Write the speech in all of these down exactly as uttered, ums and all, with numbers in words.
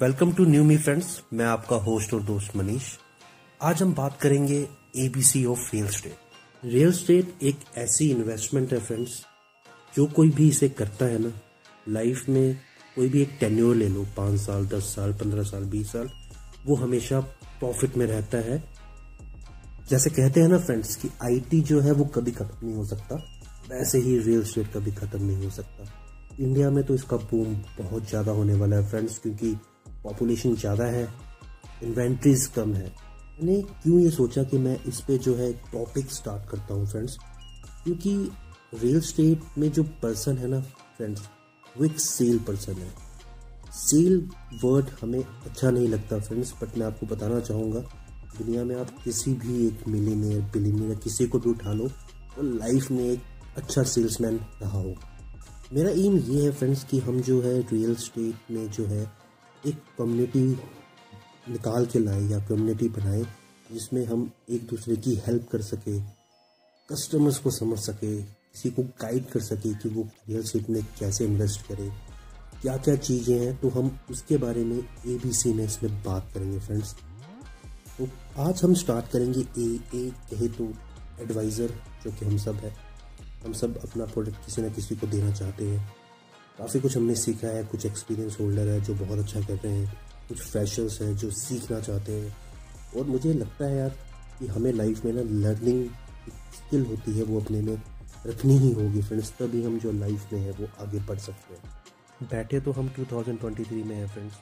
Welcome to new me friends, मैं आपका host और दोस्त मनीष। आज हम बात करेंगे ABC of real estate. Real estate एक ऐसी इन्वेस्टमेंट है फ्रेंड्स, जो कोई भी इसे करता है ना, लाइफ में कोई भी एक टेन्योर ले लो, पाँच साल, दस साल, पंद्रह साल, बीस साल, वो हमेशा प्रॉफिट में रहता है। जैसे कहते हैं ना फ्रेंड्स कि आईटी जो है वो कभी खत्म नहीं हो सकता, वैसे ही रियल स्टेट कभी खत्म नहीं हो सकता। इंडिया में तो इसका बूम बहुत ज़्यादा होने वाला है फ्रेंड्स, क्योंकि पॉपुलेशन ज़्यादा है, इन्वेंट्रीज कम है। मैंने क्यों ये सोचा कि मैं इस पे जो है टॉपिक स्टार्ट करता हूँ फ्रेंड्स, क्योंकि रियल स्टेट में जो पर्सन है ना फ्रेंड्स, वो एक सेल पर्सन है। सेल वर्ड हमें अच्छा नहीं लगता फ्रेंड्स, बट मैं आपको बताना चाहूँगा, दुनिया में आप किसी भी एक मिलीनियर, बिलीनियर, किसी को भी उठा लो, वो लाइफ में एक अच्छा सेल्समैन रहा हो। मेरा एम ये है फ्रेंड्स कि हम जो है रियल स्टेट में जो है एक कम्युनिटी निकाल के लाए या कम्युनिटी बनाए, जिसमें हम एक दूसरे की हेल्प कर सके, कस्टमर्स को समझ सके, किसी को गाइड कर सके कि वो रियल स्टेट में कैसे इन्वेस्ट करे, क्या क्या चीज़ें हैं। तो हम उसके बारे में एबीसी में इसमें बात करेंगे फ्रेंड्स। तो आज हम स्टार्ट करेंगे ए ए कहे तो एडवाइज़र, जो कि हम सब है, हम सब अपना प्रोडक्ट किसी ना किसी को देना चाहते हैं। काफ़ी कुछ हमने सीखा है, कुछ एक्सपीरियंस होल्डर है जो बहुत अच्छा कर रहे हैं, कुछ फ्रेशर्स हैं जो सीखना चाहते हैं, और मुझे लगता है यार कि हमें लाइफ में ना लर्निंग स्किल होती है वो अपने में रखनी ही होगी फ्रेंड्स, तभी हम जो लाइफ में है वो आगे बढ़ सकते हैं। बैठे तो हम दो हज़ार तेईस में हैं फ्रेंड्स,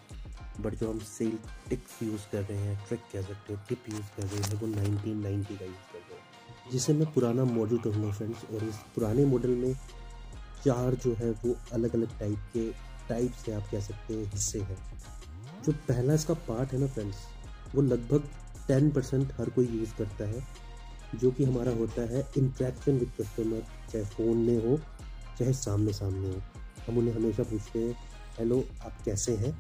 बट जो हम सेल टिप्स यूज़ कर रहे हैं, ट्रिक कह सकते हैं, टिप यूज़ कर रहे हैं, वो नाइनटीन नाइन्टी का यूज़ कर रहे हैं, जिसे मैं पुराना मॉडल कहूँगा फ्रेंड्स। और इस पुराने मॉडल में चार जो है वो अलग अलग टाइप के टाइप से आप कह सकते हैं हिस्से हैं। जो पहला इसका पार्ट है ना फ्रेंड्स, वो लगभग टेन परसेंट हर कोई यूज़ करता है, जो कि हमारा होता है इंट्रैक्शन विद कस्टमर, चाहे फ़ोन में हो चाहे सामने सामने हो। हम उन्हें हमेशा पूछते हैं, हेलो आप कैसे हैं,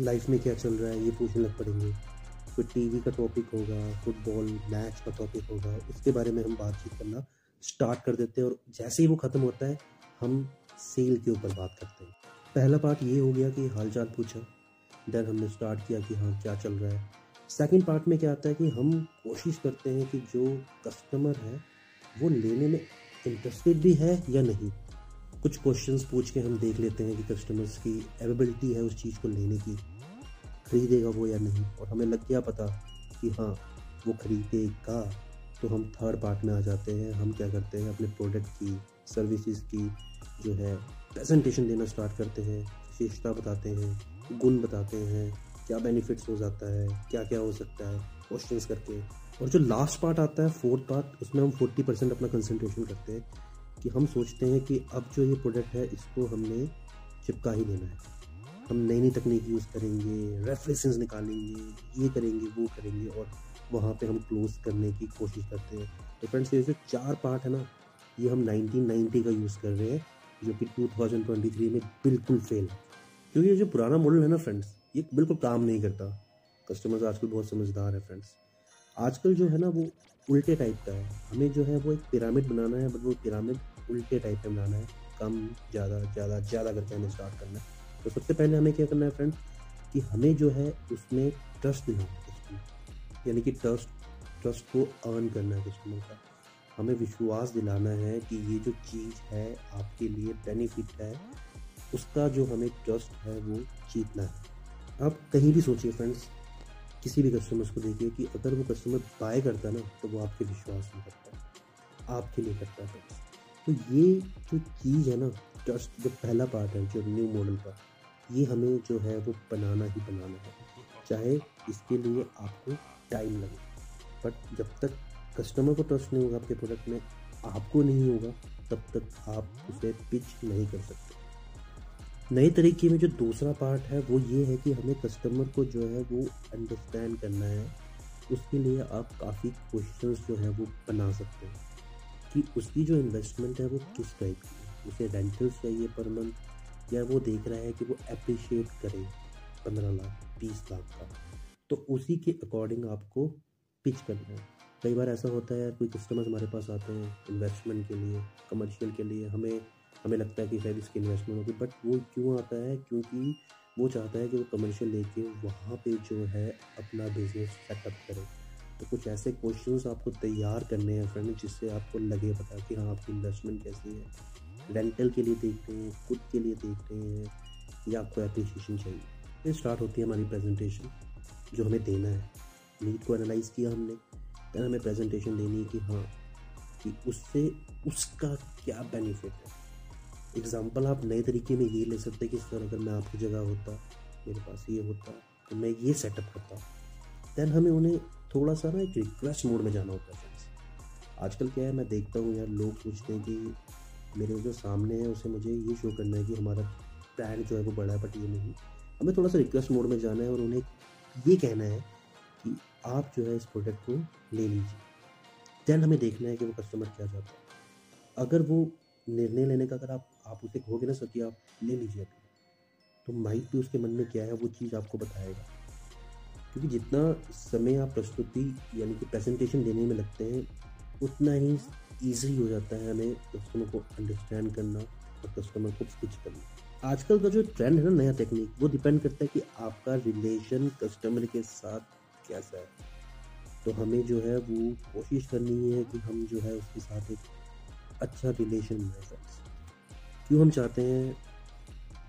लाइफ में क्या चल रहा है, ये पूछने लग पड़ेंगे। कोई टीवी का टॉपिक होगा, फुटबॉल मैच का टॉपिक होगा, उसके बारे में हम बातचीत करना स्टार्ट कर देते हैं, और जैसे ही वो ख़त्म होता है हम सेल के ऊपर बात करते हैं। पहला पार्ट ये हो गया कि हालचाल पूछा, देन हमने स्टार्ट किया कि हाँ क्या चल रहा है। सेकंड पार्ट में क्या आता है कि हम कोशिश करते हैं कि जो कस्टमर है वो लेने में इंटरेस्टेड भी है या नहीं। कुछ क्वेश्चंस पूछ के हम देख लेते हैं कि कस्टमर्स की एवेबिलिटी है उस चीज़ को लेने की, खरीदेगा वो या नहीं। और हमें लग गया पता कि हाँ वो खरीदेगा, तो हम थर्ड पार्ट में आ जाते हैं। हम क्या करते हैं, अपने प्रोडक्ट की, सर्विसेज की जो है प्रेजेंटेशन देना स्टार्ट करते हैं, विशेषता बताते हैं, गुण बताते हैं, क्या बेनिफिट्स हो जाता है, क्या क्या हो सकता है, क्वेश्चंस करके। और जो लास्ट पार्ट आता है, फोर्थ पार्ट, उसमें हम फोर्टी परसेंट अपना कंसंट्रेशन करते हैं कि हम सोचते हैं कि अब जो ये प्रोडक्ट है इसको हमने चिपका ही देना है। हम नई नई तकनीक यूज़ करेंगे, रेफरेंसेस निकालेंगे, ये करेंगे वो करेंगे, और वहाँ पर हम क्लोज करने की कोशिश करते हैं। डिफरेंट ये जो चार पार्ट है ना, ये हम नाइनटीन नाइन्टी का यूज़ कर रहे हैं, जो कि दो हज़ार तेईस में बिल्कुल फेल है, क्योंकि ये जो पुराना मॉडल है ना फ्रेंड्स, ये बिल्कुल काम नहीं करता। कस्टमर्स आजकल बहुत समझदार है फ्रेंड्स, आजकल जो है ना वो उल्टे टाइप का है। हमें जो है वो एक पिरामिड बनाना है, बट वो पिरामिड उल्टे टाइप में बनाना है, कम ज़्यादा ज़्यादा ज़्यादा करके हमें स्टार्ट करना है। तो सबसे पहले हमें क्या करना है फ्रेंड्स कि हमें जो है उसमें ट्रस्ट देना है कस्टमर, यानी कि ट्रस्ट ट्रस्ट को अर्न करना है कस्टमर का। हमें विश्वास दिलाना है कि ये जो चीज़ है आपके लिए बेनिफिट है, उसका जो हमें ट्रस्ट है वो जीतना है। आप कहीं भी सोचिए फ्रेंड्स, किसी भी कस्टमर्स को देखिए कि अगर वो कस्टमर बाय करता है ना, तो वो आपके विश्वास में करता है, आपके लिए करता है फ्रेंड्स। तो ये जो चीज़ है ना ट्रस्ट, जो पहला पार्ट है जो न्यू मॉडल का, ये हमें जो है वो बनाना ही बनाना है, चाहे इसके लिए आपको टाइम लगे। बट जब तक कस्टमर को ट्रस्ट नहीं होगा आपके प्रोडक्ट में, आपको नहीं होगा, तब तक आप उसे पिच नहीं कर सकते। नए तरीके में जो दूसरा पार्ट है वो ये है कि हमें कस्टमर को जो है वो अंडरस्टैंड करना है। उसके लिए आप काफ़ी क्वेश्चंस जो है वो बना सकते हैं कि उसकी जो इन्वेस्टमेंट है वो किस टाइप की है, उसे रेंटल्स चाहिए पर मंथ, या वो देख रहा है कि वो अप्रिशिएट करे पंद्रह लाख बीस लाख का, तो उसी के अकॉर्डिंग आपको पिच करना है। कई बार ऐसा होता है यार, कोई कस्टमर्स हमारे पास आते हैं इन्वेस्टमेंट के लिए, कमर्शियल के लिए, हमें हमें लगता है कि शायद इसकी इन्वेस्टमेंट होगी, बट वो क्यों आता है, क्योंकि वो चाहता है कि वो कमर्शियल लेके वहाँ पे जो है अपना बिजनेस सेटअप करे। तो कुछ ऐसे क्वेश्चंस आपको तैयार करने हैं फ्रेंड, जिससे आपको लगे पता कि हाँ आपकी इन्वेस्टमेंट कैसी है, रेंटल के लिए देखते हैं, खुद के लिए देखते हैं या आपको एप्रिसिएशन चाहिए। फिर स्टार्ट होती है हमारी प्रेजेंटेशन जो हमें देना है। नीड को एनालाइज़ किया हमने, दैन हमें प्रेजेंटेशन देनी है कि हाँ कि उससे उसका क्या बेनिफिट है। एग्ज़ाम्पल आप नए तरीके में ये ले सकते हैं कि सर अगर मैं आपकी जगह होता, मेरे पास ये होता तो मैं ये सेटअप करता। दैन हमें उन्हें थोड़ा सा ना एक रिक्वेस्ट मोड में जाना होता है। आजकल क्या है मैं देखता हूँ यार, लोग सोचते हैं कि मेरे जो सामने है उसे मुझे ये शो करना है कि हमारा ब्रांड जो है वो बड़ा है, बट ये नहीं, हमें थोड़ा सा रिक्वेस्ट मोड में जाना है और उन्हें ये कहना है कि आप जो है इस प्रोडक्ट को ले लीजिए। दैन हमें देखना है कि वो कस्टमर क्या चाहता है। अगर वो निर्णय लेने का अगर आप आप उसे कहोगे ना सर आप ले लीजिए, तो माइक भी उसके मन में क्या है वो चीज़ आपको बताएगा। क्योंकि जितना समय आप प्रस्तुति यानी कि प्रेजेंटेशन देने में लगते हैं, उतना ही ईजी हो जाता है हमें कस्टमर को अंडरस्टैंड करना और कस्टमर को पिच करना। आजकल का जो ट्रेंड है ना नया टेक्निक, वो डिपेंड करता है कि आपका रिलेशन कस्टमर के साथ कैसा है। तो हमें जो है वो कोशिश करनी है कि हम जो है उसके साथ एक अच्छा रिलेशन बनाए फ्रेंड्स। क्यों हम चाहते हैं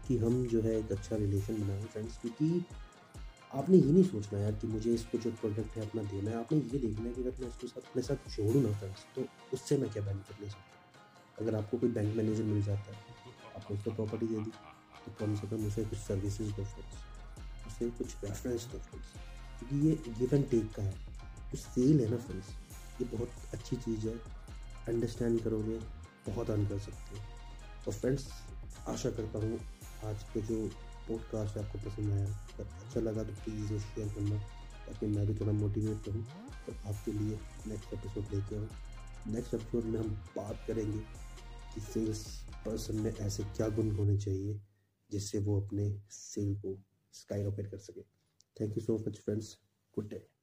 कि हम जो है एक अच्छा रिलेशन बनाएं फ्रेंड्स? क्योंकि आपने ये नहीं सोचना यार कि मुझे इसको जो प्रोडक्ट है अपना देना है, आपने ये देखना है कि अगर मैं इसके साथ अपने साथ जोड़ूँ ना फ्रेंड्स तो उससे मैं क्या बेनिफिट ले सकता हूँ। अगर आपको कोई बैंक मैनेजर मिल जाता है, आपको उसको प्रॉपर्टी दे दी, तो कम से कम उसे कुछ सर्विसेज दो फ्रेंड्स, उसे कुछ रेफरेंस दो फ्रेंड्स। क्योंकि ये गिव एंड टेक का है, जो सेल है ना फ्रेंड्स, ये बहुत अच्छी चीज़ है। अंडरस्टैंड करोगे बहुत अर्न कर सकते हो। और फ्रेंड्स आशा करता हूँ आज के जो पॉडकास्ट आपको पसंद आया, अगर अच्छा लगा तो प्लीज़ शेयर करना ताकि मैं भी थोड़ा मोटिवेट रहूँ और आपके लिए नेक्स्ट एपिसोड लेके आऊँ। नेक्स्ट एपिसोड में हम बात करेंगे कि सेल्स पर्सन में ऐसे क्या गुण होने चाहिए जिससे वो अपने सेल को स्काई रॉकेट कर सके। Thank you so much friends, good day.